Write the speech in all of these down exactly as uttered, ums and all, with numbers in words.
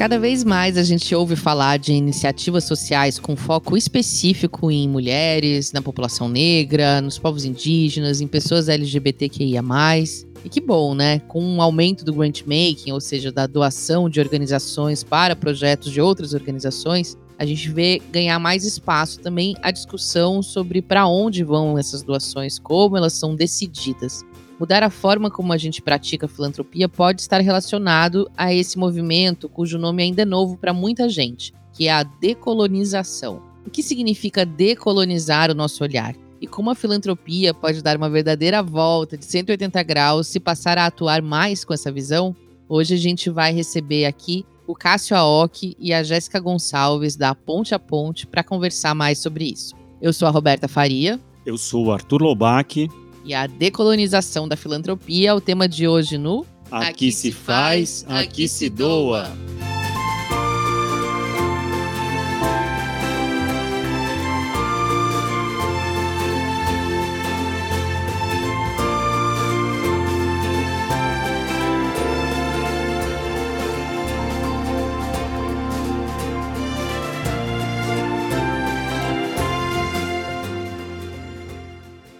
Cada vez mais a gente ouve falar de iniciativas sociais com foco específico em mulheres, na população negra, nos povos indígenas, em pessoas L G B T Q I A mais. E que bom, né? Com um aumento do grant-making, ou seja, da doação de organizações para projetos de outras organizações, a gente vê ganhar mais espaço também a discussão sobre para onde vão essas doações, como elas são decididas. Mudar a forma como a gente pratica a filantropia pode estar relacionado a esse movimento, cujo nome ainda é novo para muita gente, que é a decolonização. O que significa decolonizar o nosso olhar? E como a filantropia pode dar uma verdadeira volta de cento e oitenta graus se passar a atuar mais com essa visão? Hoje a gente vai receber aqui o Cássio Aoki e a Jéssica Gonçalves da Ponte a Ponte para conversar mais sobre isso. Eu sou a Roberta Faria. Eu sou o Arthur Lobacchi. E a decolonização da filantropia é o tema de hoje no... Aqui, aqui se faz, aqui, aqui se doa.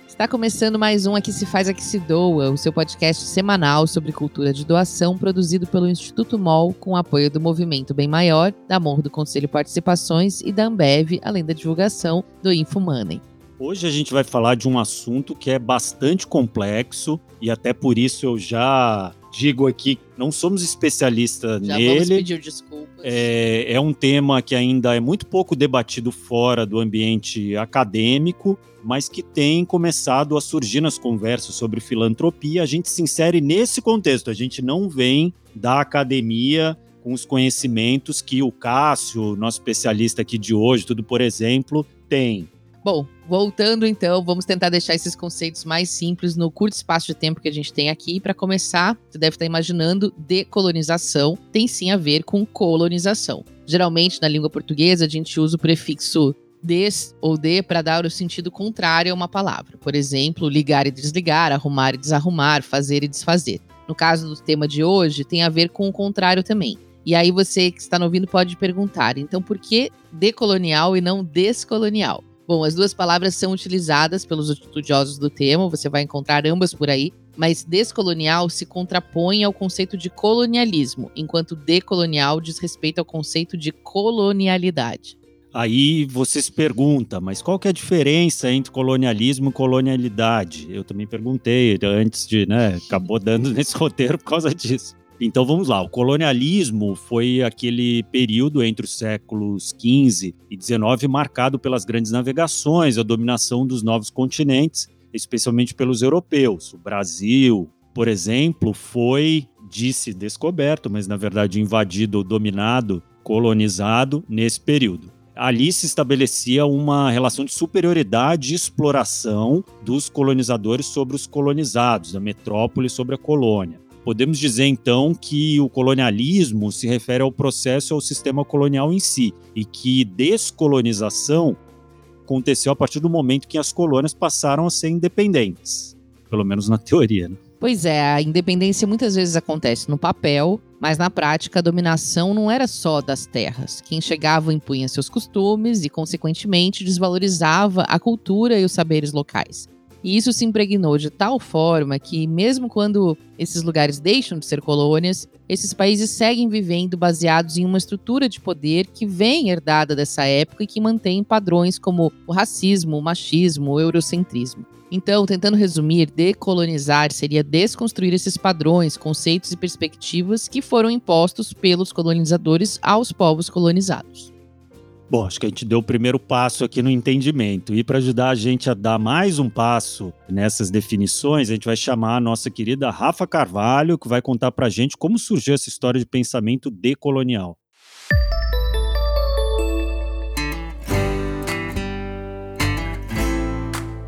Está começando mais um Aqui Se Faz, Aqui Se Doa, o seu podcast semanal sobre cultura de doação, produzido pelo Instituto M O L, com apoio do Movimento Bem Maior, da Morro do Conselho Participações e da Ambev, além da divulgação do InfoMoney. Hoje a gente vai falar de um assunto que é bastante complexo e até por isso eu já digo aqui, não somos especialistas já nele. Já vamos pedir desculpas. É, é um tema que ainda é muito pouco debatido fora do ambiente acadêmico, mas que tem começado a surgir nas conversas sobre filantropia. A gente se insere nesse contexto, a gente não vem da academia com os conhecimentos que o Cássio, nosso especialista aqui de hoje, tudo por exemplo, tem. Bom, voltando então, vamos tentar deixar esses conceitos mais simples no curto espaço de tempo que a gente tem aqui. Para começar, você deve estar imaginando, decolonização tem sim a ver com colonização. Geralmente, na língua portuguesa, a gente usa o prefixo des ou de para dar o sentido contrário a uma palavra. Por exemplo, ligar e desligar, arrumar e desarrumar, fazer e desfazer. No caso do tema de hoje, tem a ver com o contrário também. E aí você que está nos ouvindo pode perguntar, então por que decolonial e não descolonial? Bom, as duas palavras são utilizadas pelos estudiosos do tema, você vai encontrar ambas por aí, mas descolonial se contrapõe ao conceito de colonialismo, enquanto decolonial diz respeito ao conceito de colonialidade. Aí você se pergunta, mas qual que é a diferença entre colonialismo e colonialidade? Eu também perguntei antes de, né, acabou dando nesse roteiro por causa disso. Então vamos lá, o colonialismo foi aquele período entre os séculos quinze e dezenove marcado pelas grandes navegações, a dominação dos novos continentes, especialmente pelos europeus. O Brasil, por exemplo, foi, disse descoberto, mas na verdade invadido, dominado, colonizado nesse período. Ali se estabelecia uma relação de superioridade e exploração dos colonizadores sobre os colonizados, da metrópole sobre a colônia. Podemos dizer, então, que o colonialismo se refere ao processo e ao sistema colonial em si, e que descolonização aconteceu a partir do momento que as colônias passaram a ser independentes, pelo menos na teoria, né? Pois é, a independência muitas vezes acontece no papel, mas na prática a dominação não era só das terras. Quem chegava impunha seus costumes e, consequentemente, desvalorizava a cultura e os saberes locais. E isso se impregnou de tal forma que, mesmo quando esses lugares deixam de ser colônias, esses países seguem vivendo baseados em uma estrutura de poder que vem herdada dessa época e que mantém padrões como o racismo, o machismo, o eurocentrismo. Então, tentando resumir, decolonizar seria desconstruir esses padrões, conceitos e perspectivas que foram impostos pelos colonizadores aos povos colonizados. Bom, acho que a gente deu o primeiro passo aqui no entendimento. E para ajudar a gente a dar mais um passo nessas definições, a gente vai chamar a nossa querida Rafa Carvalho, que vai contar para a gente como surgiu essa história de pensamento decolonial.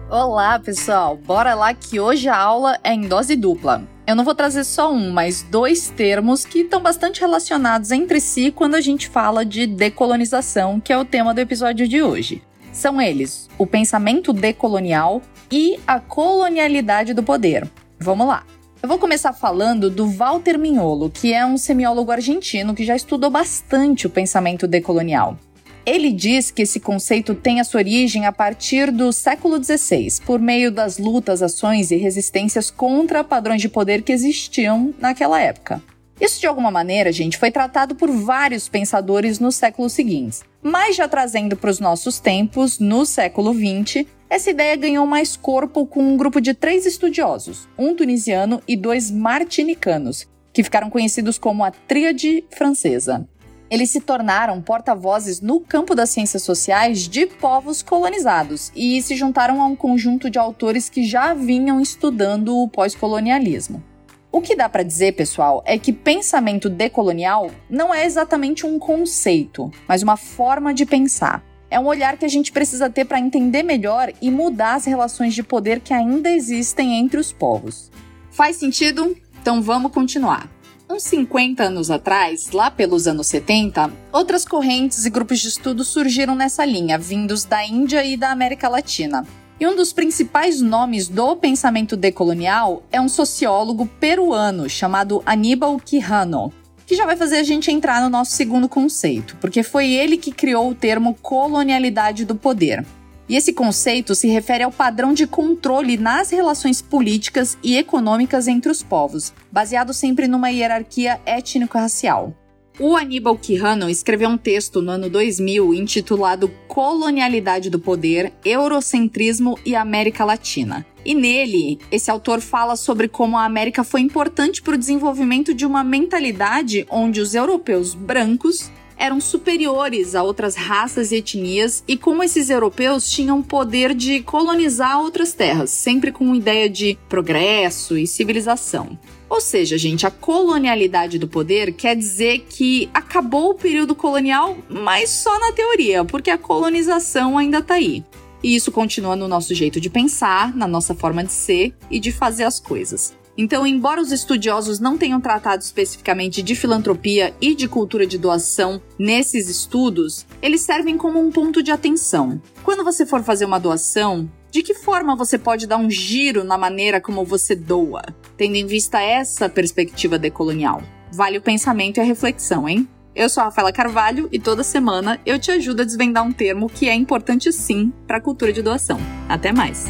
Olá, pessoal! Bora lá que hoje a aula é em dose dupla. Eu não vou trazer só um, mas dois termos que estão bastante relacionados entre si quando a gente fala de decolonização, que é o tema do episódio de hoje. São eles, o pensamento decolonial e a colonialidade do poder. Vamos lá! Eu vou começar falando do Walter Mignolo, que é um semiólogo argentino que já estudou bastante o pensamento decolonial. Ele diz que esse conceito tem a sua origem a partir do século dezesseis, por meio das lutas, ações e resistências contra padrões de poder que existiam naquela época. Isso, de alguma maneira, gente, foi tratado por vários pensadores nos séculos seguintes. Mas já trazendo para os nossos tempos, no século vinte, essa ideia ganhou mais corpo com um grupo de três estudiosos, um tunisiano e dois martinicanos, que ficaram conhecidos como a Tríade Francesa. Eles se tornaram porta-vozes no campo das ciências sociais de povos colonizados e se juntaram a um conjunto de autores que já vinham estudando o pós-colonialismo. O que dá para dizer, pessoal, é que pensamento decolonial não é exatamente um conceito, mas uma forma de pensar. É um olhar que a gente precisa ter para entender melhor e mudar as relações de poder que ainda existem entre os povos. Faz sentido? Então vamos continuar. Uns cinquenta anos atrás, lá pelos anos setenta, outras correntes e grupos de estudo surgiram nessa linha, vindos da Índia e da América Latina. E um dos principais nomes do pensamento decolonial é um sociólogo peruano chamado Aníbal Quijano, que já vai fazer a gente entrar no nosso segundo conceito, porque foi ele que criou o termo colonialidade do poder. E esse conceito se refere ao padrão de controle nas relações políticas e econômicas entre os povos, baseado sempre numa hierarquia étnico-racial. O Aníbal Quijano escreveu um texto no ano dois mil intitulado Colonialidade do Poder, Eurocentrismo e América Latina. E nele, esse autor fala sobre como a América foi importante para o desenvolvimento de uma mentalidade onde os europeus brancos eram superiores a outras raças e etnias e como esses europeus tinham o poder de colonizar outras terras, sempre com a ideia de progresso e civilização. Ou seja, gente, a colonialidade do poder quer dizer que acabou o período colonial, mas só na teoria, porque a colonização ainda está aí. E isso continua no nosso jeito de pensar, na nossa forma de ser e de fazer as coisas. Então, embora os estudiosos não tenham tratado especificamente de filantropia e de cultura de doação nesses estudos, eles servem como um ponto de atenção. Quando você for fazer uma doação, de que forma você pode dar um giro na maneira como você doa, tendo em vista essa perspectiva decolonial? Vale o pensamento e a reflexão, hein? Eu sou a Rafaela Carvalho e toda semana eu te ajudo a desvendar um termo que é importante sim para a cultura de doação. Até mais!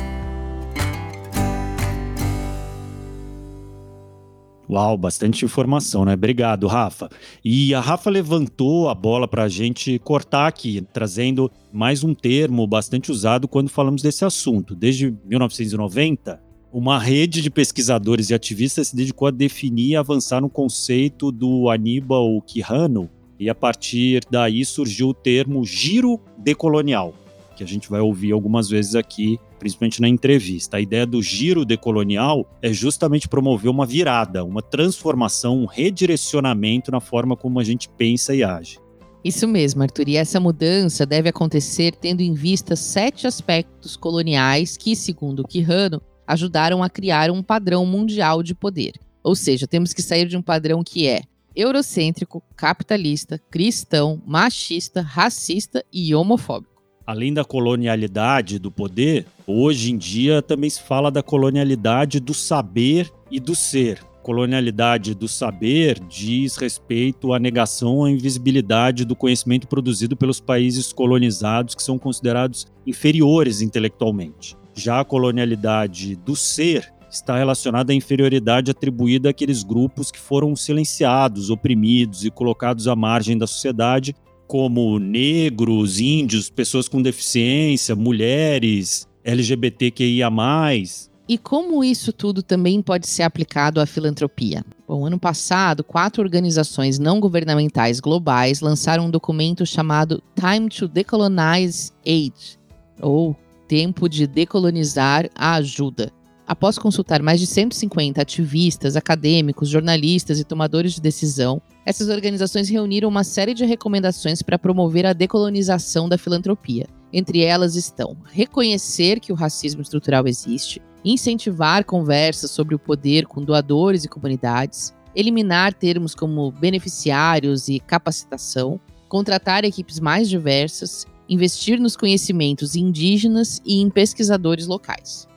Uau, bastante informação, né? Obrigado, Rafa. E a Rafa levantou a bola para a gente cortar aqui, trazendo mais um termo bastante usado quando falamos desse assunto. Desde mil novecentos e noventa, uma rede de pesquisadores e ativistas se dedicou a definir e avançar um conceito do Aníbal Quijano, e a partir daí surgiu o termo giro decolonial, que a gente vai ouvir algumas vezes aqui, principalmente na entrevista. A ideia do giro decolonial é justamente promover uma virada, uma transformação, um redirecionamento na forma como a gente pensa e age. Isso mesmo, Arthur. E essa mudança deve acontecer tendo em vista sete aspectos coloniais que, segundo Quijano, ajudaram a criar um padrão mundial de poder. Ou seja, temos que sair de um padrão que é eurocêntrico, capitalista, cristão, machista, racista e homofóbico. Além da colonialidade do poder, hoje em dia também se fala da colonialidade do saber e do ser. Colonialidade do saber diz respeito à negação, à invisibilidade do conhecimento produzido pelos países colonizados que são considerados inferiores intelectualmente. Já a colonialidade do ser está relacionada à inferioridade atribuída àqueles grupos que foram silenciados, oprimidos e colocados à margem da sociedade, como negros, índios, pessoas com deficiência, mulheres, L G B T Q I A mais. E como isso tudo também pode ser aplicado à filantropia? Bom, ano passado, quatro organizações não governamentais globais lançaram um documento chamado Time to Decolonize Aid, ou Tempo de Decolonizar a Ajuda. Após consultar mais de cento e cinquenta ativistas, acadêmicos, jornalistas e tomadores de decisão, essas organizações reuniram uma série de recomendações para promover a decolonização da filantropia. Entre elas estão reconhecer que o racismo estrutural existe, incentivar conversas sobre o poder com doadores e comunidades, eliminar termos como beneficiários e capacitação, contratar equipes mais diversas, investir nos conhecimentos indígenas e em pesquisadores locais.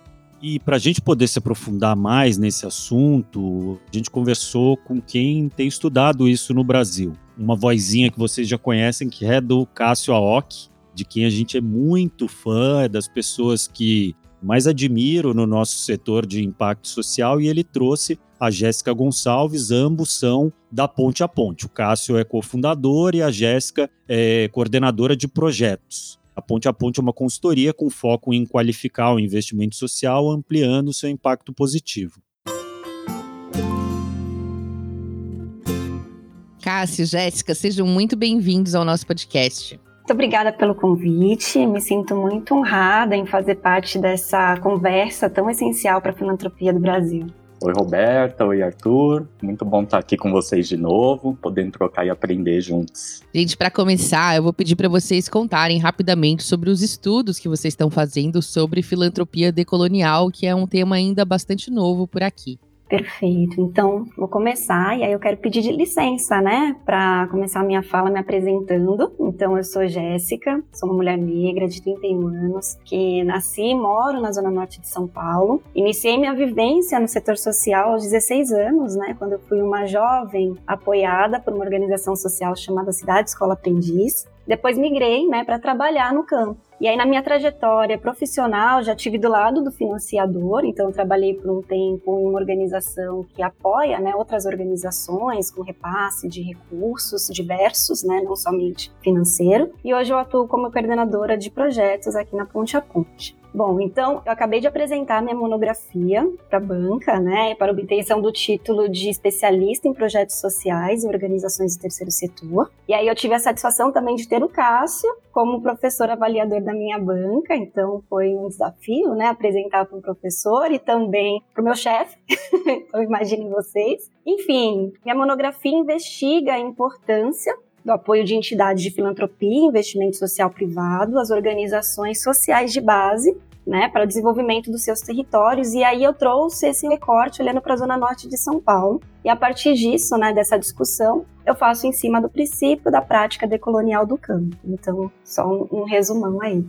E para a gente poder se aprofundar mais nesse assunto, a gente conversou com quem tem estudado isso no Brasil. Uma vozinha que vocês já conhecem, que é do Cássio Aoki, de quem a gente é muito fã, é das pessoas que mais admiro no nosso setor de impacto social, e ele trouxe a Jéssica Gonçalves, ambos são da Ponte a Ponte. O Cássio é cofundador e a Jéssica é coordenadora de projetos. A Ponte a Ponte é uma consultoria com foco em qualificar o investimento social, ampliando seu impacto positivo. Cássio, Jéssica, sejam muito bem-vindos ao nosso podcast. Muito obrigada pelo convite, me sinto muito honrada em fazer parte dessa conversa tão essencial para a filantropia do Brasil. Oi, Roberta. Oi, Arthur. Muito bom estar aqui com vocês de novo, podendo trocar e aprender juntos. Gente, para começar, eu vou pedir para vocês contarem rapidamente sobre os estudos que vocês estão fazendo sobre filantropia decolonial, que é um tema ainda bastante novo por aqui. Perfeito. Então, vou começar e aí eu quero pedir de licença, né, para começar a minha fala me apresentando. Então, eu sou Jéssica, sou uma mulher negra de trinta e um anos, que nasci e moro na Zona Norte de São Paulo. Iniciei minha vivência no setor social aos dezesseis anos, né, quando eu fui uma jovem apoiada por uma organização social chamada Cidade Escola Aprendiz. Depois migrei, né, para trabalhar no campo. E aí, na minha trajetória profissional, já tive do lado do financiador, então eu trabalhei por um tempo em uma organização que apoia, né, outras organizações com repasse de recursos diversos, né, não somente financeiro. E hoje eu atuo como coordenadora de projetos aqui na Ponte a Ponte. Bom, então, eu acabei de apresentar minha monografia para a banca, né, para obtenção do título de especialista em projetos sociais e organizações do terceiro setor. E aí eu tive a satisfação também de ter o Cássio como professor avaliador da minha banca, então foi um desafio, né, apresentar para um professor e também para o meu chefe, então imaginem vocês. Enfim, minha monografia investiga a importância do apoio de entidades de filantropia e investimento social privado às organizações sociais de base, né, para o desenvolvimento dos seus territórios. E aí eu trouxe esse recorte olhando para a Zona Norte de São Paulo. E a partir disso, né, dessa discussão, eu faço em cima do princípio da prática decolonial do campo. Então, só um, um resumão aí.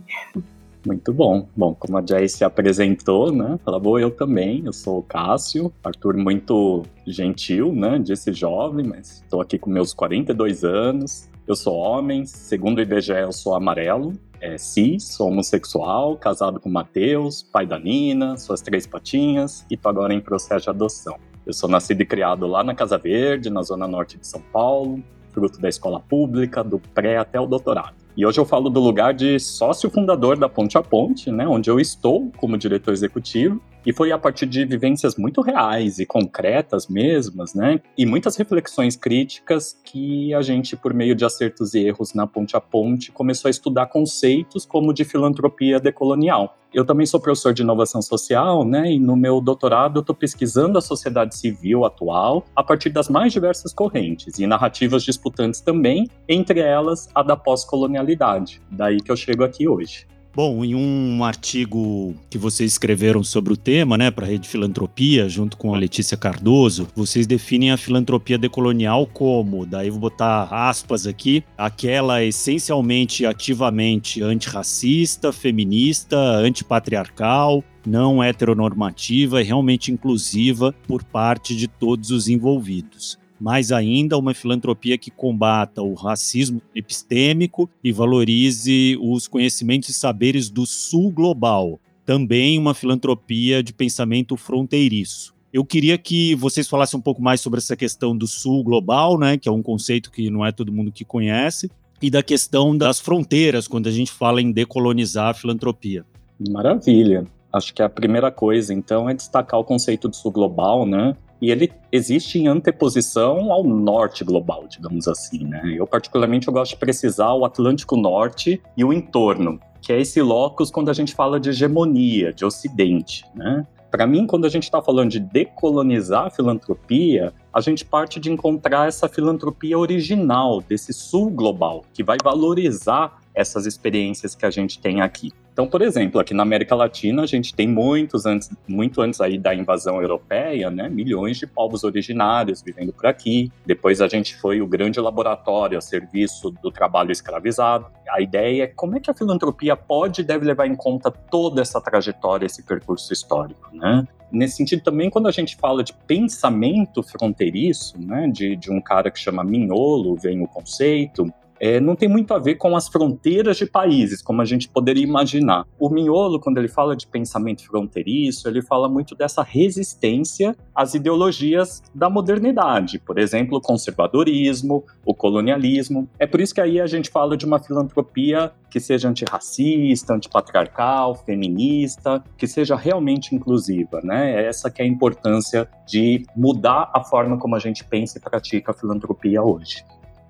Muito bom. Bom, como a Jay se apresentou, né, ela boa, eu também, eu sou o Cássio. Arthur muito gentil, né, disse jovem, mas estou aqui com meus quarenta e dois anos. Eu sou homem, segundo o I B G E eu sou amarelo, é, cis, sou homossexual, casado com o Matheus, pai da Nina, suas três patinhas e tô agora em processo de adoção. Eu sou nascido e criado lá na Casa Verde, na Zona Norte de São Paulo, fruto da escola pública, do pré até o doutorado. E hoje eu falo do lugar de sócio fundador da Ponte a Ponte, né, onde eu estou como diretor executivo, e foi a partir de vivências muito reais e concretas mesmas, né, e muitas reflexões críticas que a gente, por meio de acertos e erros na Ponte a Ponte, começou a estudar conceitos como de filantropia decolonial. Eu também sou professor de inovação social, né, e no meu doutorado eu estou pesquisando a sociedade civil atual a partir das mais diversas correntes e narrativas disputantes também, entre elas a da pós-colonialidade. Daí que eu chego aqui hoje. Bom, em um artigo que vocês escreveram sobre o tema, né, para a Rede Filantropia, junto com a Letícia Cardoso, vocês definem a filantropia decolonial como, daí vou botar aspas aqui, aquela essencialmente ativamente antirracista, feminista, antipatriarcal, não heteronormativa e realmente inclusiva por parte de todos os envolvidos. Mais ainda, uma filantropia que combata o racismo epistêmico e valorize os conhecimentos e saberes do sul global. Também uma filantropia de pensamento fronteiriço. Eu queria que vocês falassem um pouco mais sobre essa questão do sul global, né, que é um conceito que não é todo mundo que conhece, e da questão das fronteiras, quando a gente fala em decolonizar a filantropia. Maravilha. Acho que a primeira coisa, então, é destacar o conceito do sul global, né? E ele existe em anteposição ao norte global, digamos assim, né? Eu, particularmente, eu gosto de precisar o Atlântico Norte e o entorno, que é esse locus quando a gente fala de hegemonia, de ocidente, né? Para mim, quando a gente está falando de decolonizar a filantropia, a gente parte de encontrar essa filantropia original, desse sul global, que vai valorizar essas experiências que a gente tem aqui. Então, por exemplo, aqui na América Latina, a gente tem muitos antes, muito antes aí da invasão europeia, né, milhões de povos originários vivendo por aqui. Depois a gente foi o grande laboratório a serviço do trabalho escravizado. A ideia é como é que a filantropia pode e deve levar em conta toda essa trajetória, esse percurso histórico, né? Nesse sentido também, quando a gente fala de pensamento fronteiriço, né, de, de um cara que chama Mignolo, vem o conceito, é, não tem muito a ver com as fronteiras de países, como a gente poderia imaginar. O Mignolo, quando ele fala de pensamento fronteiriço, ele fala muito dessa resistência às ideologias da modernidade, por exemplo, o conservadorismo, o colonialismo. É por isso que aí a gente fala de uma filantropia que seja antirracista, antipatriarcal, feminista, que seja realmente inclusiva, né? Essa que é a importância de mudar a forma como a gente pensa e pratica a filantropia hoje.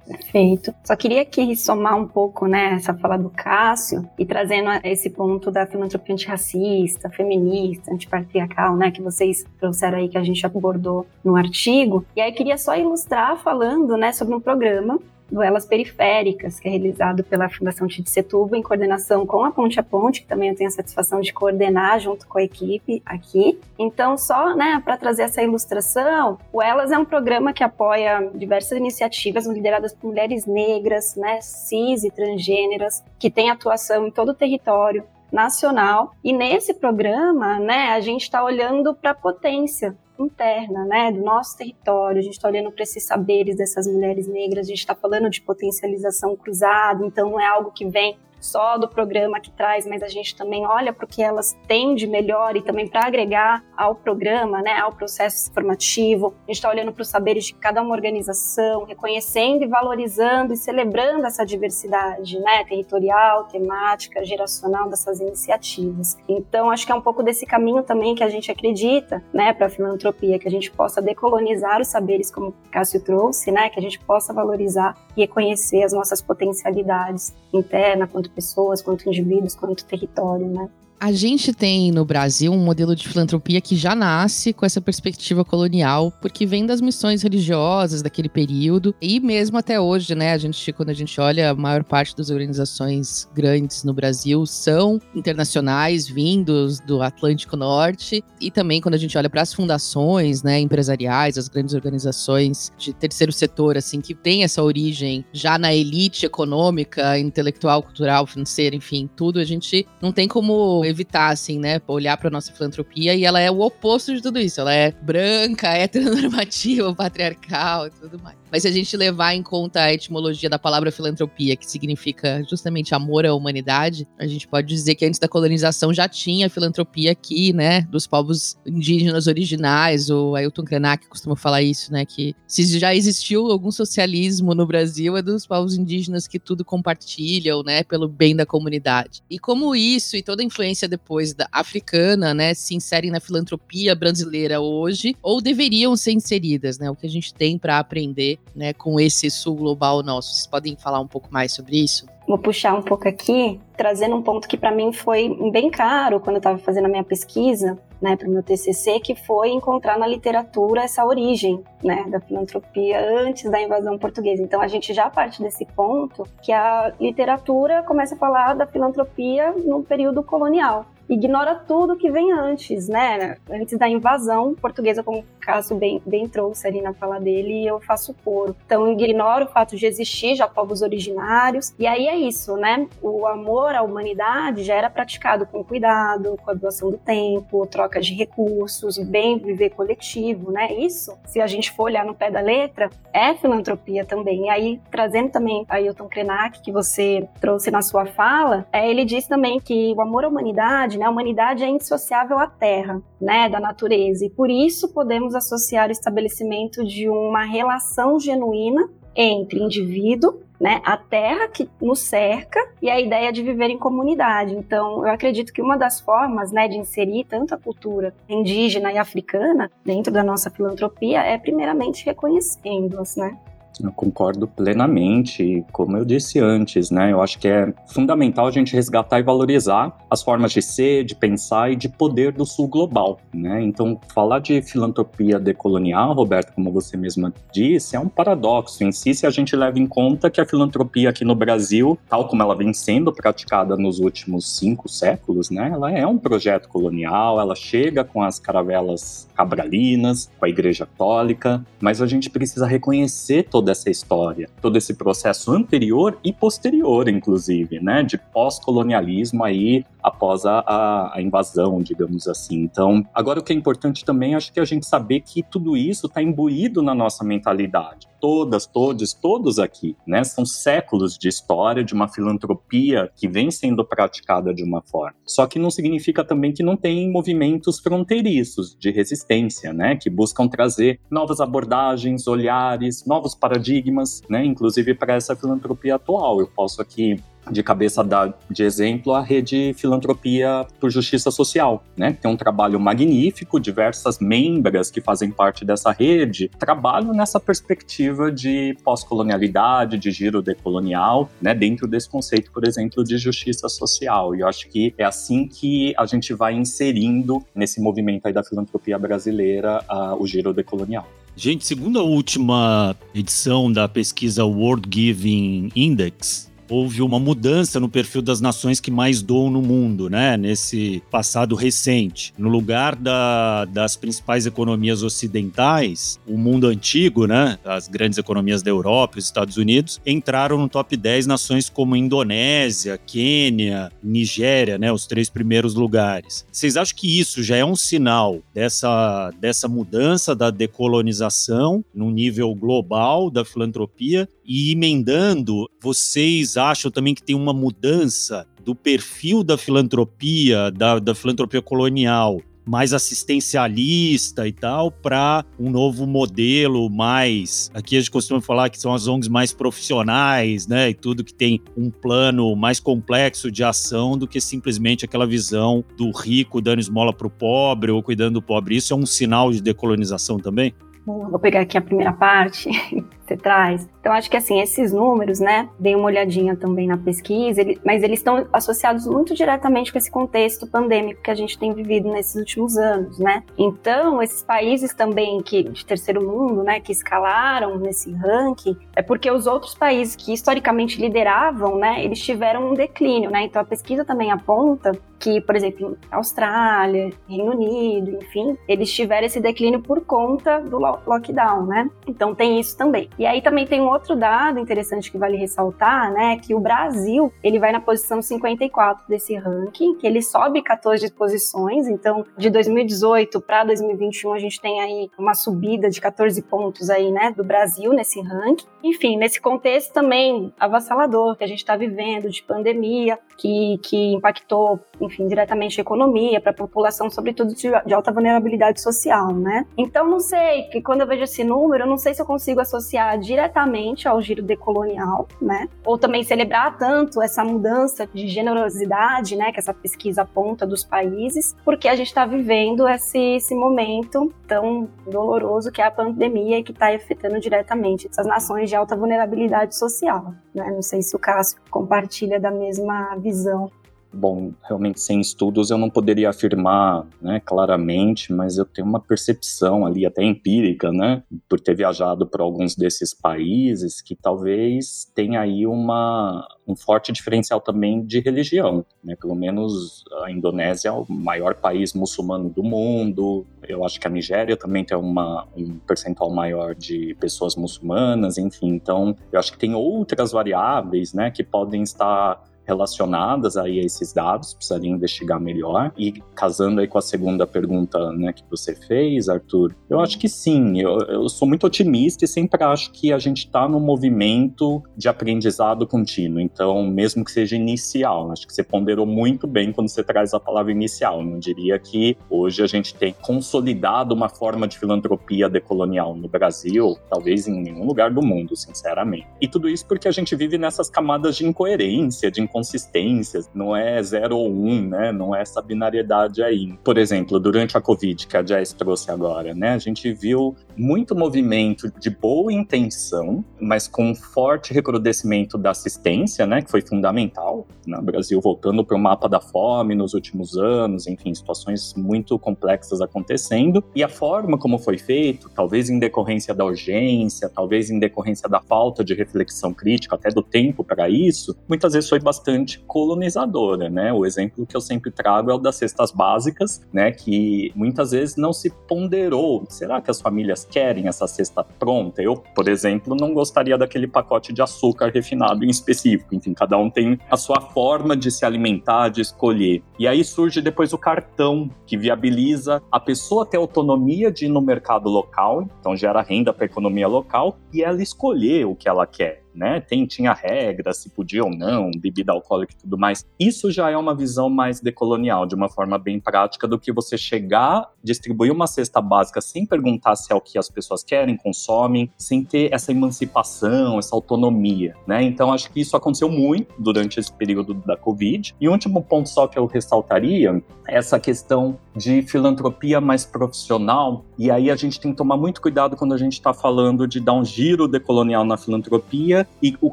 Perfeito. Só queria aqui somar um pouco, né, essa fala do Cássio e trazendo esse ponto da filantropia antirracista, feminista, antipatriarcal, né, que vocês trouxeram aí, que a gente abordou no artigo. E aí queria só ilustrar falando, né, sobre um programa do Elas Periféricas, que é realizado pela Fundação Tite Setúbal, em coordenação com a Ponte a Ponte, que também eu tenho a satisfação de coordenar junto com a equipe aqui. Então, só, né, para trazer essa ilustração, o Elas é um programa que apoia diversas iniciativas lideradas por mulheres negras, né, cis e transgêneras, que tem atuação em todo o território nacional. E nesse programa, né, a gente está olhando para a potência interna, né, do nosso território, a gente está olhando para esses saberes dessas mulheres negras, a gente está falando de potencialização cruzada, então não é algo que vem só do programa que traz, mas a gente também olha para o que elas têm de melhor e também para agregar ao programa, né, ao processo formativo. A gente está olhando para os saberes de cada uma organização, reconhecendo e valorizando e celebrando essa diversidade, né, territorial, temática, geracional dessas iniciativas. Então, acho que é um pouco desse caminho também que a gente acredita, né, para a filantropia, que a gente possa decolonizar os saberes, como o Cássio trouxe, né, que a gente possa valorizar e reconhecer as nossas potencialidades internas, quanto pessoas, quanto indivíduos, quanto território, né? A gente tem no Brasil um modelo de filantropia que já nasce com essa perspectiva colonial, porque vem das missões religiosas daquele período e mesmo até hoje, né? A gente, quando a gente olha, a maior parte das organizações grandes no Brasil são internacionais, vindos do Atlântico Norte, e também quando a gente olha para as fundações, né, empresariais, as grandes organizações de terceiro setor, assim, que tem essa origem já na elite econômica, intelectual, cultural, financeira, enfim, tudo, a gente não tem como evitar, assim, né, olhar pra nossa filantropia, e ela é o oposto de tudo isso. Ela é branca, heteronormativa, patriarcal e tudo mais. Mas se a gente levar em conta a etimologia da palavra filantropia, que significa justamente amor à humanidade, a gente pode dizer que antes da colonização já tinha filantropia aqui, né, dos povos indígenas originais. O Ailton Krenak costuma falar isso, né, que se já existiu algum socialismo no Brasil, é dos povos indígenas que tudo compartilham, né, pelo bem da comunidade. E como isso e toda a influência depois da africana, né, se inserem na filantropia brasileira hoje, ou deveriam ser inseridas, né, o que a gente tem para aprender, né, com esse sul global nosso. Vocês podem falar um pouco mais sobre isso? Vou puxar um pouco aqui, trazendo um ponto que para mim foi bem caro quando eu estava fazendo a minha pesquisa, né, para o meu T C C, que foi encontrar na literatura essa origem, né, da filantropia antes da invasão portuguesa. Então a gente já parte desse ponto que a literatura começa a falar da filantropia no período colonial. Ignora tudo que vem antes, né? Antes da invasão portuguesa, como o Cássio bem, bem trouxe ali na fala dele, e eu faço coro. Então, ignora o fato de existir já povos originários. E aí é isso, né? O amor à humanidade já era praticado com cuidado, com a doação do tempo, troca de recursos, bem viver coletivo, né? Isso, se a gente for olhar no pé da letra, é filantropia também. E aí, trazendo também a Ailton Krenak, que você trouxe na sua fala, ele diz também que o amor à humanidade, a humanidade é indissociável à terra, né, da natureza, e por isso podemos associar o estabelecimento de uma relação genuína entre indivíduo, né, a terra que nos cerca e a ideia de viver em comunidade. Então, eu acredito que uma das formas, né, de inserir tanto a cultura indígena e africana dentro da nossa filantropia é primeiramente reconhecendo-as, né? Eu concordo plenamente, como eu disse antes, né? Eu acho que é fundamental a gente resgatar e valorizar as formas de ser, de pensar e de poder do Sul global, né? Então, falar de filantropia decolonial, Roberta, como você mesma disse, é um paradoxo em si, se a gente leva em conta que a filantropia aqui no Brasil, tal como ela vem sendo praticada nos últimos cinco séculos, né? Ela é um projeto colonial, ela chega com as caravelas cabralinas, com a Igreja Católica, mas a gente precisa reconhecer toda dessa história, todo esse processo anterior e posterior, inclusive, né, de pós-colonialismo aí após a, a, a invasão, digamos assim. Então, agora o que é importante também, acho que a gente saber que tudo isso está imbuído na nossa mentalidade. Todas, todos, todos aqui, né? São séculos de história, de uma filantropia que vem sendo praticada de uma forma. Só que não significa também que não tem movimentos fronteiriços de resistência, né? Que buscam trazer novas abordagens, olhares, novos paradigmas, né? Inclusive para essa filantropia atual. Eu posso aqui de cabeça dar de exemplo a Rede Filantropia por Justiça Social, né? Tem um trabalho magnífico, diversas membras que fazem parte dessa rede trabalham nessa perspectiva de pós-colonialidade, de giro decolonial, né? Dentro desse conceito, por exemplo, de justiça social. E eu acho que é assim que a gente vai inserindo nesse movimento aí da filantropia brasileira uh, o giro decolonial. Gente, segundo a última edição da pesquisa World Giving Index, houve uma mudança no perfil das nações que mais doam no mundo, né? Nesse passado recente. No lugar da, das principais economias ocidentais, o mundo antigo, né? As grandes economias da Europa e os Estados Unidos, entraram no top dez nações como Indonésia, Quênia, Nigéria, né? Os três primeiros lugares. Vocês acham que isso já é um sinal dessa, dessa mudança da decolonização no nível global da filantropia? E emendando, vocês acham também que tem uma mudança do perfil da filantropia, da, da filantropia colonial, mais assistencialista e tal, para um novo modelo mais... Aqui a gente costuma falar que são as O N Gs mais profissionais, né? E tudo que tem um plano mais complexo de ação do que simplesmente aquela visão do rico dando esmola para o pobre ou cuidando do pobre. Isso é um sinal de decolonização também? Vou pegar aqui a primeira parte que você traz. Então, acho que assim, esses números, né, dei uma olhadinha também na pesquisa, ele, mas eles estão associados muito diretamente com esse contexto pandêmico que a gente tem vivido nesses últimos anos, né? Então, esses países também que, de terceiro mundo, né, que escalaram nesse ranking, é porque os outros países que historicamente lideravam, né, eles tiveram um declínio, né? Então, a pesquisa também aponta que, por exemplo, Austrália, Reino Unido, enfim, eles tiveram esse declínio por conta do lockdown, né? Então tem isso também. E aí também tem um outro dado interessante que vale ressaltar, né? Que o Brasil, ele vai na posição cinquenta e quatro desse ranking, que ele sobe catorze posições, então de dois mil e dezoito para dois mil e vinte e um a gente tem aí uma subida de catorze pontos aí, né? Do Brasil nesse ranking. Enfim, nesse contexto também avassalador que a gente está vivendo, de pandemia, que, que impactou, enfim, diretamente a economia, para a população, sobretudo de, de alta vulnerabilidade social, né? Então, não sei, que quando eu vejo esse número, eu não sei se eu consigo associar diretamente ao giro decolonial, né? Ou também celebrar tanto essa mudança de generosidade, né, que essa pesquisa aponta dos países, porque a gente está vivendo esse, esse momento tão doloroso que é a pandemia e que está afetando diretamente essas nações de alta vulnerabilidade social, né? Não sei se o Cássio compartilha da mesma visão. Bom, realmente sem estudos eu não poderia afirmar, né, claramente, mas eu tenho uma percepção ali até empírica, né, por ter viajado para alguns desses países, que talvez tenha aí uma, um forte diferencial também de religião, né, pelo menos a Indonésia é o maior país muçulmano do mundo, eu acho que a Nigéria também tem uma, um percentual maior de pessoas muçulmanas, enfim, então eu acho que tem outras variáveis, né, que podem estar relacionadas aí a esses dados, precisaria investigar melhor. E casando aí com a segunda pergunta, né, que você fez, Arthur, eu acho que sim, eu, eu sou muito otimista e sempre acho que a gente está num movimento de aprendizado contínuo, então mesmo que seja inicial, acho que você ponderou muito bem quando você traz a palavra inicial, não diria que hoje a gente tem consolidado uma forma de filantropia decolonial no Brasil, talvez em nenhum lugar do mundo, sinceramente. E tudo isso porque a gente vive nessas camadas de incoerência, de incoerência, consistências, não é zero ou um, né? Não é essa binariedade aí. Por exemplo, durante a Covid, que a Jess trouxe agora, né? A gente viu muito movimento de boa intenção, mas com um forte recrudescimento da assistência, né, que foi fundamental, né, o Brasil voltando para o mapa da fome nos últimos anos, enfim, situações muito complexas acontecendo, e a forma como foi feito, talvez em decorrência da urgência, talvez em decorrência da falta de reflexão crítica, até do tempo para isso, muitas vezes foi bastante colonizadora, né, o exemplo que eu sempre trago é o das cestas básicas, né, que muitas vezes não se ponderou, será que as famílias querem essa cesta pronta? Eu, por exemplo, não gostaria daquele pacote de açúcar refinado em específico, enfim, cada um tem a sua forma de se alimentar, de escolher. E aí surge depois o cartão, que viabiliza a pessoa ter autonomia de ir no mercado local, então gera renda para a economia local, e ela escolher o que ela quer. Né? Tem, tinha regras, se podia ou não, bebida alcoólica e tudo mais. Isso já é uma visão mais decolonial, de uma forma bem prática, do que você chegar, distribuir uma cesta básica sem perguntar se é o que as pessoas querem, consomem, sem ter essa emancipação, essa autonomia. Né? Então, acho que isso aconteceu muito durante esse período da Covid. E o último ponto só que eu ressaltaria é essa questão de filantropia mais profissional. E aí a gente tem que tomar muito cuidado quando a gente está falando de dar um giro decolonial na filantropia, e o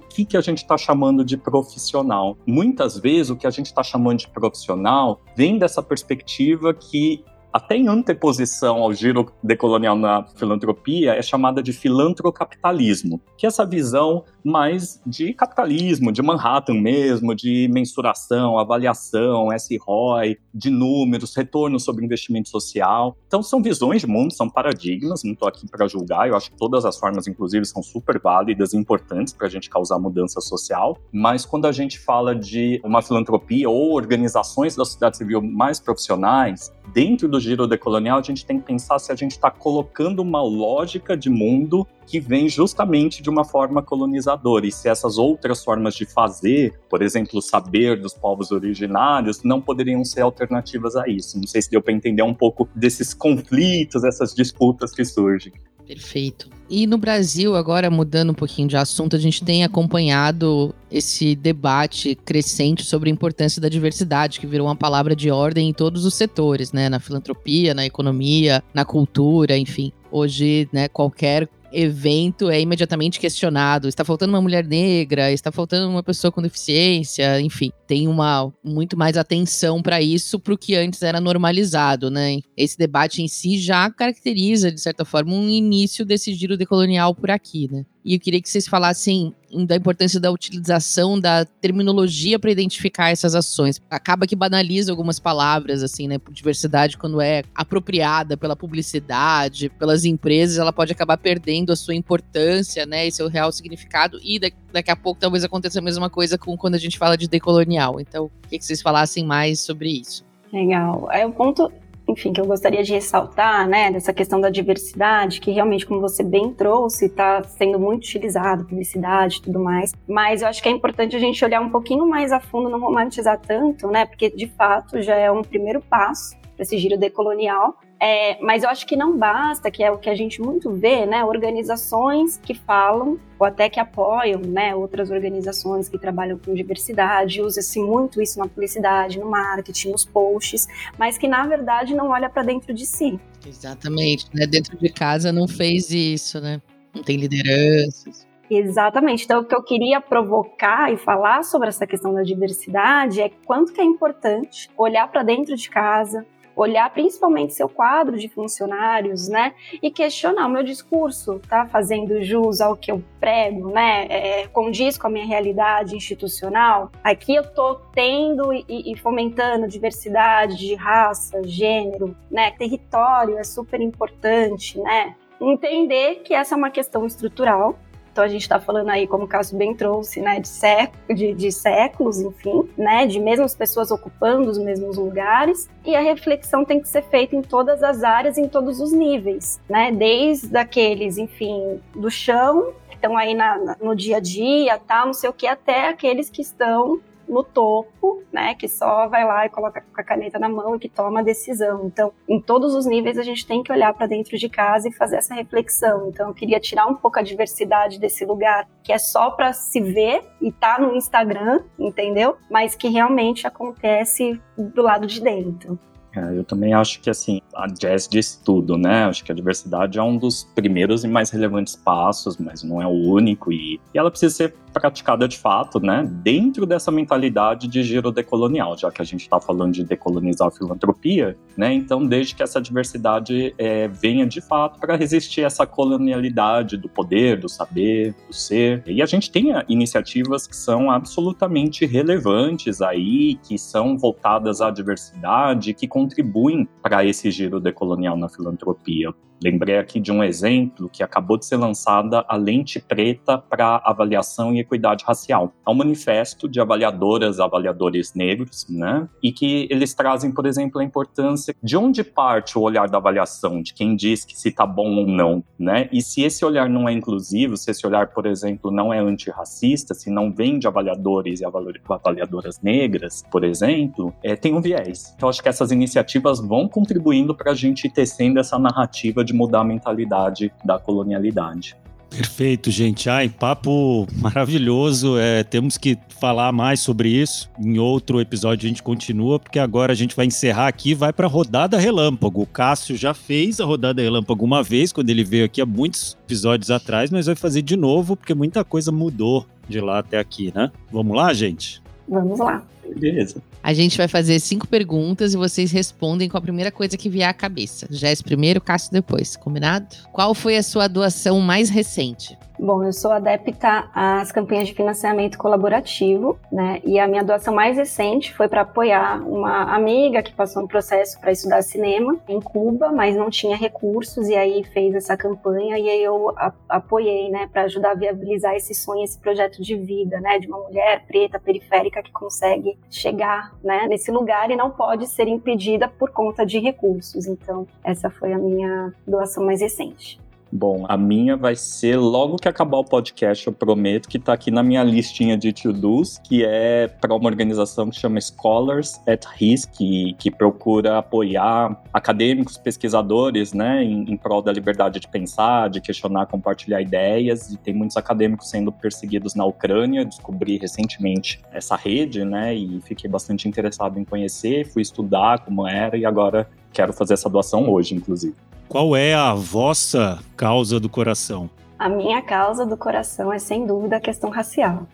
que, que a gente está chamando de profissional. Muitas vezes o que a gente está chamando de profissional vem dessa perspectiva que até em anteposição ao giro decolonial na filantropia, é chamada de filantrocapitalismo, que é essa visão mais de capitalismo, de Manhattan mesmo, de mensuração, avaliação, S R O I, de números, retorno sobre investimento social. Então, são visões de mundo, são paradigmas, não estou aqui para julgar, eu acho que todas as formas, inclusive, são super válidas e importantes para a gente causar mudança social, mas quando a gente fala de uma filantropia ou organizações da sociedade civil mais profissionais, dentro do giro decolonial, a gente tem que pensar se a gente está colocando uma lógica de mundo que vem justamente de uma forma colonizadora, e se essas outras formas de fazer, por exemplo, o saber dos povos originários, não poderiam ser alternativas a isso. Não sei se deu para entender um pouco desses conflitos, essas disputas que surgem. Perfeito. E no Brasil, agora mudando um pouquinho de assunto, a gente tem acompanhado esse debate crescente sobre a importância da diversidade, que virou uma palavra de ordem em todos os setores, né? Na filantropia, na economia, na cultura, enfim. Hoje, né, qualquer evento é imediatamente questionado. Está faltando uma mulher negra, está faltando uma pessoa com deficiência, enfim. Tem uma, muito mais atenção para isso, para o que antes era normalizado, né? Esse debate em si já caracteriza, de certa forma, um início desse giro decolonial por aqui, né? E eu queria que vocês falassem da importância da utilização da terminologia para identificar essas ações. Acaba que banaliza algumas palavras, assim, né? Diversidade, quando é apropriada pela publicidade, pelas empresas, ela pode acabar perdendo a sua importância, né? E seu real significado. E daqui a pouco talvez aconteça a mesma coisa com quando a gente fala de decolonial. Então, queria que vocês falassem mais sobre isso. Legal. É um ponto... enfim, que eu gostaria de ressaltar, né, dessa questão da diversidade, que realmente, como você bem trouxe, está sendo muito utilizado, publicidade e tudo mais, mas eu acho que é importante a gente olhar um pouquinho mais a fundo, não romantizar tanto, né, porque de fato já é um primeiro passo para esse giro decolonial, é, mas eu acho que não basta, que é o que a gente muito vê, né, organizações que falam ou até que apoiam, né, outras organizações que trabalham com diversidade, usa-se muito isso na publicidade, no marketing, nos posts, mas que na verdade não olha para dentro de si. Exatamente, né? Dentro de casa não fez isso, né? Não tem lideranças. Exatamente, então o que eu queria provocar e falar sobre essa questão da diversidade é quanto que é importante olhar para dentro de casa, olhar principalmente seu quadro de funcionários, né, e questionar o meu discurso, tá fazendo jus ao que eu prego, né, é, condiz com a minha realidade institucional, aqui eu tô tendo e, e fomentando diversidade de raça, gênero, né, território é super importante, né, entender que essa é uma questão estrutural. Então a gente está falando aí, como o Cássio bem trouxe, né, de, século, de, de séculos, enfim, né, de mesmas pessoas ocupando os mesmos lugares, e a reflexão tem que ser feita em todas as áreas, em todos os níveis, né, desde aqueles, enfim, do chão, que estão aí na, na, no dia a dia, tá, não sei o que, até aqueles que estão no topo, né, que só vai lá e coloca com a caneta na mão e que toma a decisão. Então, em todos os níveis, a gente tem que olhar para dentro de casa e fazer essa reflexão. Então, eu queria tirar um pouco a diversidade desse lugar, que é só para se ver e tá no Instagram, entendeu? Mas que realmente acontece do lado de dentro. É, eu também acho que, assim, a Jess disse tudo, né? Acho que a diversidade é um dos primeiros e mais relevantes passos, mas não é o único. E, e ela precisa ser praticada de fato, né? Dentro dessa mentalidade de giro decolonial, já que a gente está falando de decolonizar a filantropia, né? Então, desde que essa diversidade é, venha de fato para resistir a essa colonialidade do poder, do saber, do ser. E a gente tem iniciativas que são absolutamente relevantes aí, que são voltadas à diversidade, que contribuem para esse giro decolonial na filantropia. Lembrei aqui de um exemplo que acabou de ser lançada a Lente Preta para Avaliação e Equidade Racial. É um manifesto de avaliadoras, avaliadores negros, né? E que eles trazem, por exemplo, a importância de onde parte o olhar da avaliação, de quem diz que se está bom ou não, né? E se esse olhar não é inclusivo, se esse olhar, por exemplo, não é antirracista, se não vem de avaliadores e avaliadoras negras, por exemplo, é, tem um viés. Então, acho que essas iniciativas vão contribuindo para a gente ir tecendo essa narrativa de mudar a mentalidade da colonialidade. Perfeito, gente. Ai, papo maravilhoso. É, temos que falar mais sobre isso. Em outro episódio a gente continua, porque agora a gente vai encerrar aqui e vai para a rodada relâmpago. O Cássio já fez a rodada relâmpago uma vez, quando ele veio aqui há muitos episódios atrás, mas vai fazer de novo, porque muita coisa mudou de lá até aqui, né? Vamos lá, gente? Vamos lá. Beleza. A gente vai fazer cinco perguntas e vocês respondem com a primeira coisa que vier à cabeça. Jess primeiro, Cássio depois, combinado? Qual foi a sua doação mais recente? Bom, eu sou adepta às campanhas de financiamento colaborativo, né? E a minha doação mais recente foi para apoiar uma amiga que passou um processo para estudar cinema em Cuba, mas não tinha recursos e aí fez essa campanha e aí eu apoiei, né? Para ajudar a viabilizar esse sonho, esse projeto de vida, né? De uma mulher preta, periférica, que consegue chegar, né? Nesse lugar e não pode ser impedida por conta de recursos. Então, essa foi a minha doação mais recente. Bom, a minha vai ser logo que acabar o podcast, eu prometo, que tá aqui na minha listinha de to-dos, que é para uma organização que chama Scholars at Risk, que, que procura apoiar acadêmicos, pesquisadores, né, em, em prol da liberdade de pensar, de questionar, compartilhar ideias, e tem muitos acadêmicos sendo perseguidos na Ucrânia. Descobri recentemente essa rede, né, e fiquei bastante interessado em conhecer, fui estudar como era e agora quero fazer essa doação hoje, inclusive. Qual é a vossa causa do coração? A minha causa do coração é, sem dúvida, a questão racial.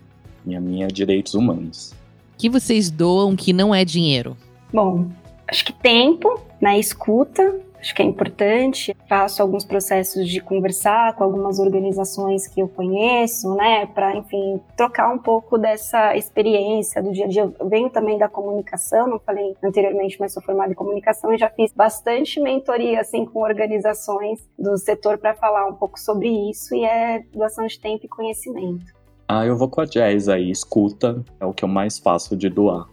E a minha é direitos humanos. O que vocês doam que não é dinheiro? Bom, acho que tempo, né, escuta, acho que é importante. Faço alguns processos de conversar com algumas organizações que eu conheço, né, para, enfim, trocar um pouco dessa experiência do dia a dia. Eu venho também da comunicação, não falei anteriormente, mas sou formada em comunicação e já fiz bastante mentoria, assim, com organizações do setor para falar um pouco sobre isso, e é doação de tempo e conhecimento. Ah, eu vou com a Jazz aí, escuta, é o que eu mais faço de doar.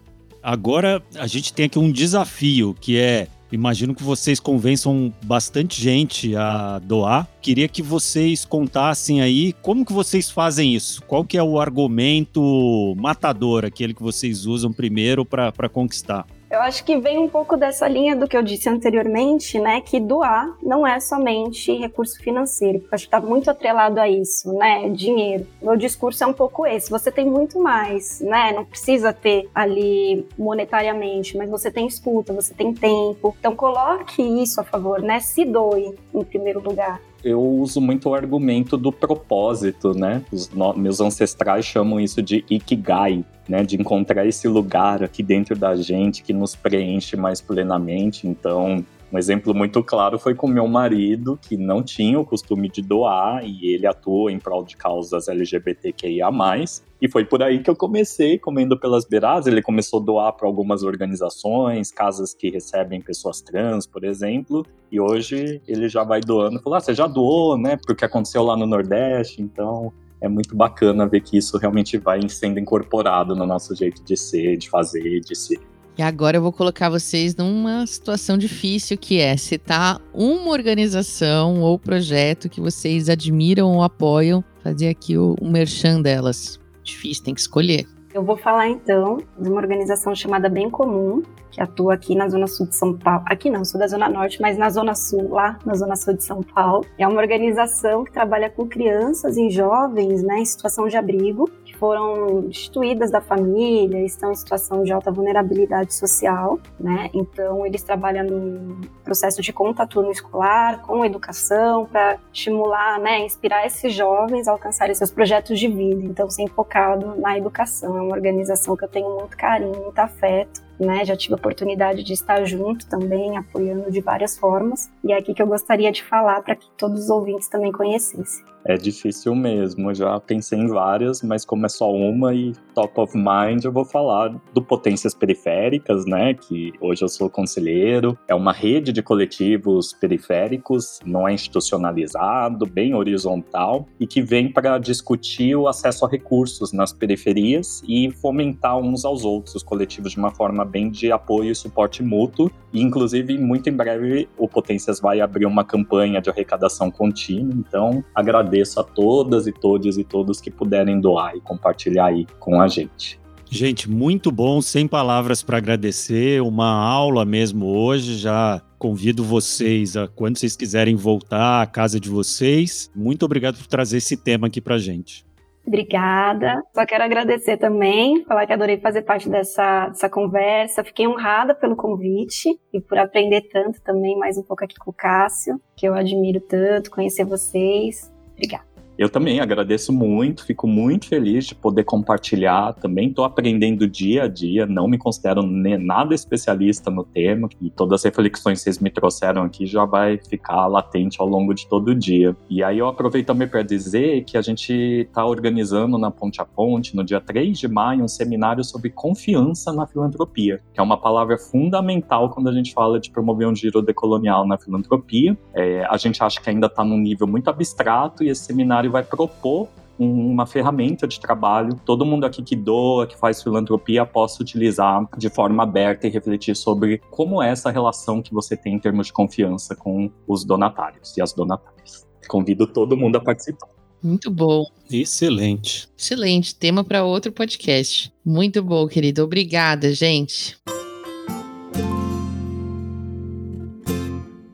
Agora a gente tem aqui um desafio, que é... Imagino que vocês convençam bastante gente a doar. Queria que vocês contassem aí como que vocês fazem isso. Qual que é o argumento matador, aquele que vocês usam primeiro para conquistar? Eu acho que vem um pouco dessa linha do que eu disse anteriormente, né? Que doar não é somente recurso financeiro, porque acho que está muito atrelado a isso, né? Dinheiro. Meu discurso é um pouco esse. Você tem muito mais, né? Não precisa ter ali monetariamente, mas você tem escuta, você tem tempo. Então coloque isso a favor, né? Se doe em primeiro lugar. Eu uso muito o argumento do propósito, né? Os no- meus ancestrais chamam isso de ikigai, né? De encontrar esse lugar aqui dentro da gente que nos preenche mais plenamente. Então, um exemplo muito claro foi com meu marido, que não tinha o costume de doar, e ele atuou em prol de causas L G B T Q I A mais. E foi por aí que eu comecei, comendo pelas beiradas. Ele começou a doar para algumas organizações, casas que recebem pessoas trans, por exemplo. E hoje ele já vai doando. Falou, ah, você já doou, né? Porque aconteceu lá no Nordeste. Então é muito bacana ver que isso realmente vai sendo incorporado no nosso jeito de ser, de fazer, de ser. E agora eu vou colocar vocês numa situação difícil, que é citar uma organização ou projeto que vocês admiram ou apoiam. Fazer aqui o, o merchan delas. Difícil, tem que escolher. Eu vou falar então de uma organização chamada Bem Comum, que atua aqui na Zona Sul de São Paulo. Aqui não, sou da Zona Norte, mas na Zona Sul, lá na Zona Sul de São Paulo. É uma organização que trabalha com crianças e jovens, né, em situação de abrigo, que foram destituídas da família, estão em situação de alta vulnerabilidade social, né? Então, eles trabalham no processo de contraturno escolar, com educação, para estimular, né, inspirar esses jovens a alcançarem seus projetos de vida. Então, ser focado na educação. É uma organização que eu tenho muito carinho, muito afeto, né? Já tive a oportunidade de estar junto também, apoiando de várias formas. E é aqui que eu gostaria de falar para que todos os ouvintes também conhecessem. É difícil mesmo, eu já pensei em várias, mas como é só uma e top of mind, eu vou falar do Potências Periféricas, né, que hoje eu sou conselheiro. É uma rede de coletivos periféricos, não é institucionalizado, bem horizontal, e que vem para discutir o acesso a recursos nas periferias e fomentar uns aos outros, os coletivos, de uma forma bem de apoio e suporte mútuo. E, inclusive, muito em breve, o Potências vai abrir uma campanha de arrecadação contínua, então agradeço Agradeço a todas e todos e todos que puderem doar e compartilhar aí com a gente. Gente, muito bom, sem palavras para agradecer, uma aula mesmo hoje, já convido vocês a, quando vocês quiserem voltar à casa de vocês, muito obrigado por trazer esse tema aqui pra gente. Obrigada, só quero agradecer também, falar que adorei fazer parte dessa, dessa conversa, fiquei honrada pelo convite e por aprender tanto também, mais um pouco aqui com o Cássio, que eu admiro tanto, conhecer vocês. Obrigada. Eu também agradeço muito, fico muito feliz de poder compartilhar também, estou aprendendo dia a dia, não me considero nada especialista no tema, e todas as reflexões que vocês me trouxeram aqui já vai ficar latente ao longo de todo o dia. E aí eu aproveito também para dizer que a gente está organizando na Ponte a Ponte, no dia três de maio, um seminário sobre confiança na filantropia, que é uma palavra fundamental quando a gente fala de promover um giro decolonial na filantropia. É, a gente acha que ainda está num nível muito abstrato, e esse seminário vai propor uma ferramenta de trabalho. Todo mundo aqui que doa, que faz filantropia, possa utilizar de forma aberta e refletir sobre como é essa relação que você tem em termos de confiança com os donatários e as donatárias. Convido todo mundo a participar. Muito bom. Excelente. Excelente. Tema para outro podcast. Muito bom, querido. Obrigada, gente.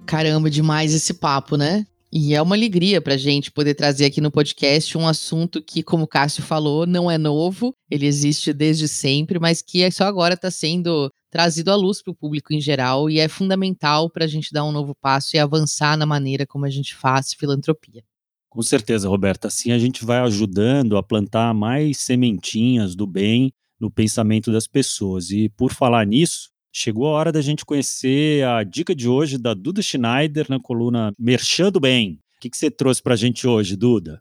Caramba, demais esse papo, né? E é uma alegria pra gente poder trazer aqui no podcast um assunto que, como o Cássio falou, não é novo, ele existe desde sempre, mas que só agora está sendo trazido à luz para o público em geral, e é fundamental para a gente dar um novo passo e avançar na maneira como a gente faz filantropia. Com certeza, Roberta. Assim a gente vai ajudando a plantar mais sementinhas do bem no pensamento das pessoas. E por falar nisso, chegou a hora da gente conhecer a dica de hoje da Duda Schneider na coluna Merchan do Bem. O que, que você trouxe pra gente hoje, Duda?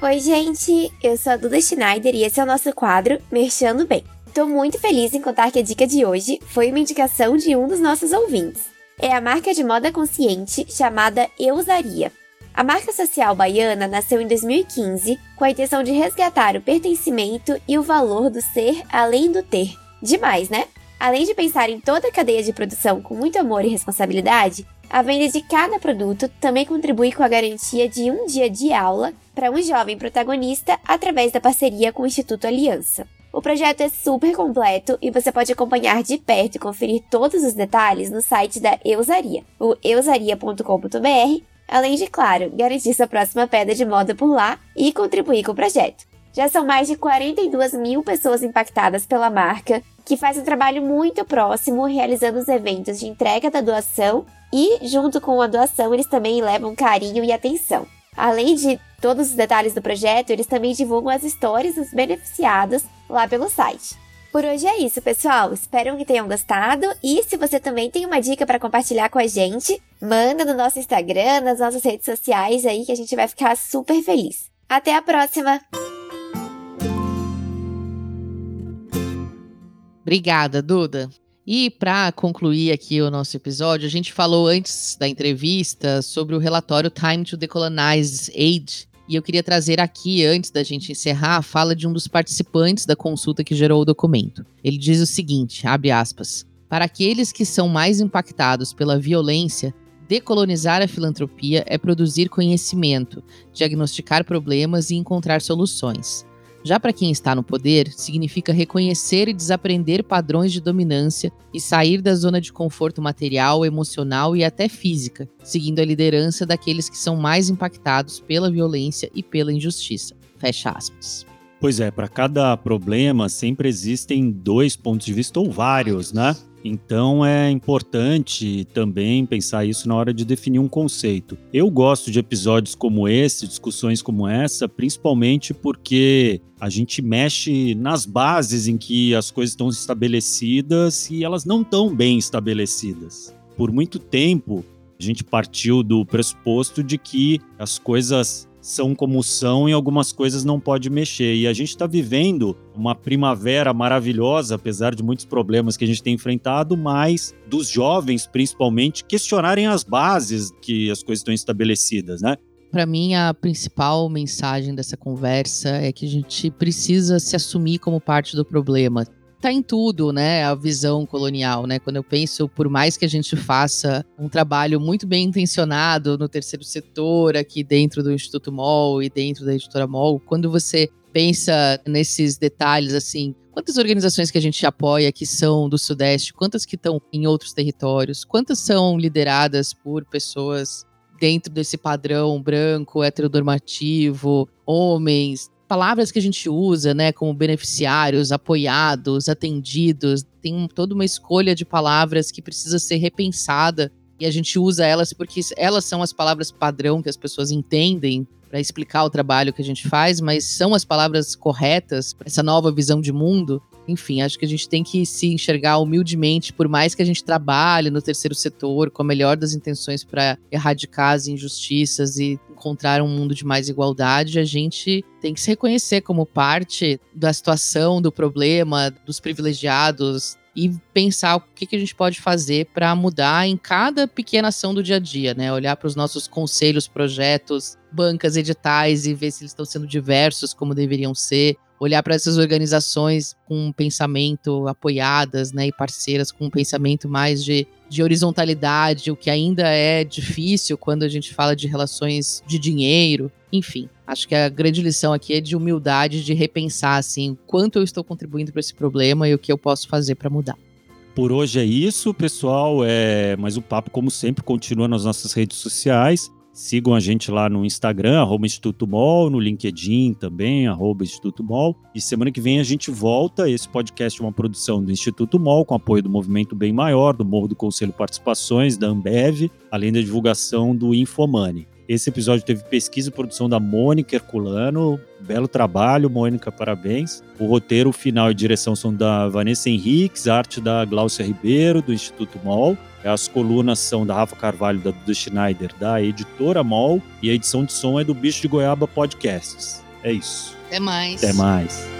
Oi, gente! Eu sou a Duda Schneider e esse é o nosso quadro Merchan do Bem. Tô muito feliz em contar que a dica de hoje foi uma indicação de um dos nossos ouvintes. É a marca de moda consciente chamada Eu Usaria. A marca social baiana nasceu em dois mil e quinze com a intenção de resgatar o pertencimento e o valor do ser além do ter. Demais, né? Além de pensar em toda a cadeia de produção com muito amor e responsabilidade, a venda de cada produto também contribui com a garantia de um dia de aula para um jovem protagonista através da parceria com o Instituto Aliança. O projeto é super completo e você pode acompanhar de perto e conferir todos os detalhes no site da Eu Usaria, o eu usaria ponto com ponto b r, além de, claro, garantir sua próxima pedra de moda por lá e contribuir com o projeto. Já são mais de quarenta e duas mil pessoas impactadas pela marca, que faz um trabalho muito próximo, realizando os eventos de entrega da doação e, junto com a doação, eles também levam carinho e atenção. Além de todos os detalhes do projeto, eles também divulgam as histórias dos beneficiados lá pelo site. Por hoje é isso, pessoal. Espero que tenham gostado. E se você também tem uma dica para compartilhar com a gente, manda no nosso Instagram, nas nossas redes sociais aí, que a gente vai ficar super feliz. Até a próxima! Obrigada, Duda. E para concluir aqui o nosso episódio, a gente falou antes da entrevista sobre o relatório Time to Decolonize Aid, e eu queria trazer aqui, antes da gente encerrar, a fala de um dos participantes da consulta que gerou o documento. Ele diz o seguinte, abre aspas, para aqueles que são mais impactados pela violência, decolonizar a filantropia é produzir conhecimento, diagnosticar problemas e encontrar soluções. Já para quem está no poder, significa reconhecer e desaprender padrões de dominância e sair da zona de conforto material, emocional e até física, seguindo a liderança daqueles que são mais impactados pela violência e pela injustiça. Fecha aspas. Pois é, para cada problema sempre existem dois pontos de vista ou vários, né? Então é importante também pensar isso na hora de definir um conceito. Eu gosto de episódios como esse, discussões como essa, principalmente porque a gente mexe nas bases em que as coisas estão estabelecidas e elas não estão bem estabelecidas. Por muito tempo, a gente partiu do pressuposto de que as coisas são como são e algumas coisas não pode mexer. E a gente está vivendo uma primavera maravilhosa, apesar de muitos problemas que a gente tem enfrentado, mas dos jovens, principalmente, questionarem as bases que as coisas estão estabelecidas, né? Para mim, a principal mensagem dessa conversa é que a gente precisa se assumir como parte do problema. Tá em tudo, né, a visão colonial, né? Quando eu penso, por mais que a gente faça um trabalho muito bem intencionado no terceiro setor, aqui dentro do Instituto MOL e dentro da Editora MOL, quando você pensa nesses detalhes, assim, quantas organizações que a gente apoia que são do Sudeste, quantas que estão em outros territórios, quantas são lideradas por pessoas dentro desse padrão branco, heteronormativo, homens, palavras que a gente usa, né, como beneficiários, apoiados, atendidos, tem toda uma escolha de palavras que precisa ser repensada e a gente usa elas porque elas são as palavras padrão que as pessoas entendem para explicar o trabalho que a gente faz, mas são as palavras corretas para essa nova visão de mundo. Enfim, acho que a gente tem que se enxergar humildemente, por mais que a gente trabalhe no terceiro setor com a melhor das intenções para erradicar as injustiças e encontrar um mundo de mais igualdade, a gente tem que se reconhecer como parte da situação, do problema, dos privilegiados e pensar o que que a gente pode fazer para mudar em cada pequena ação do dia a dia, né? Olhar para os nossos conselhos, projetos, bancas, editais e ver se eles estão sendo diversos como deveriam ser. Olhar para essas organizações com um pensamento apoiadas, né, e parceiras com um pensamento mais de, de horizontalidade, o que ainda é difícil quando a gente fala de relações de dinheiro. Enfim, acho que a grande lição aqui é de humildade, de repensar assim, o quanto eu estou contribuindo para esse problema e o que eu posso fazer para mudar. Por hoje é isso, pessoal. É... Mas o papo, como sempre, continua nas nossas redes sociais. Sigam a gente lá no Instagram, arroba Instituto MOL, no LinkedIn também, arroba Instituto MOL. E semana que vem a gente volta. Esse podcast é uma produção do Instituto MOL, com apoio do Movimento Bem Maior, do Morro do Conselho Participações, da Ambev, além da divulgação do InfoMoney. Esse episódio teve pesquisa e produção da Mônica Herculano. Belo trabalho, Mônica, parabéns. O roteiro final e direção são da Vanessa Henriques, a arte da Gláucia Ribeiro, do Instituto MOL. As colunas são da Rafa Carvalho, da Duda Schneider, da Editora MOL. E a edição de som é do Bicho de Goiaba Podcasts. É isso. Até mais. Até mais.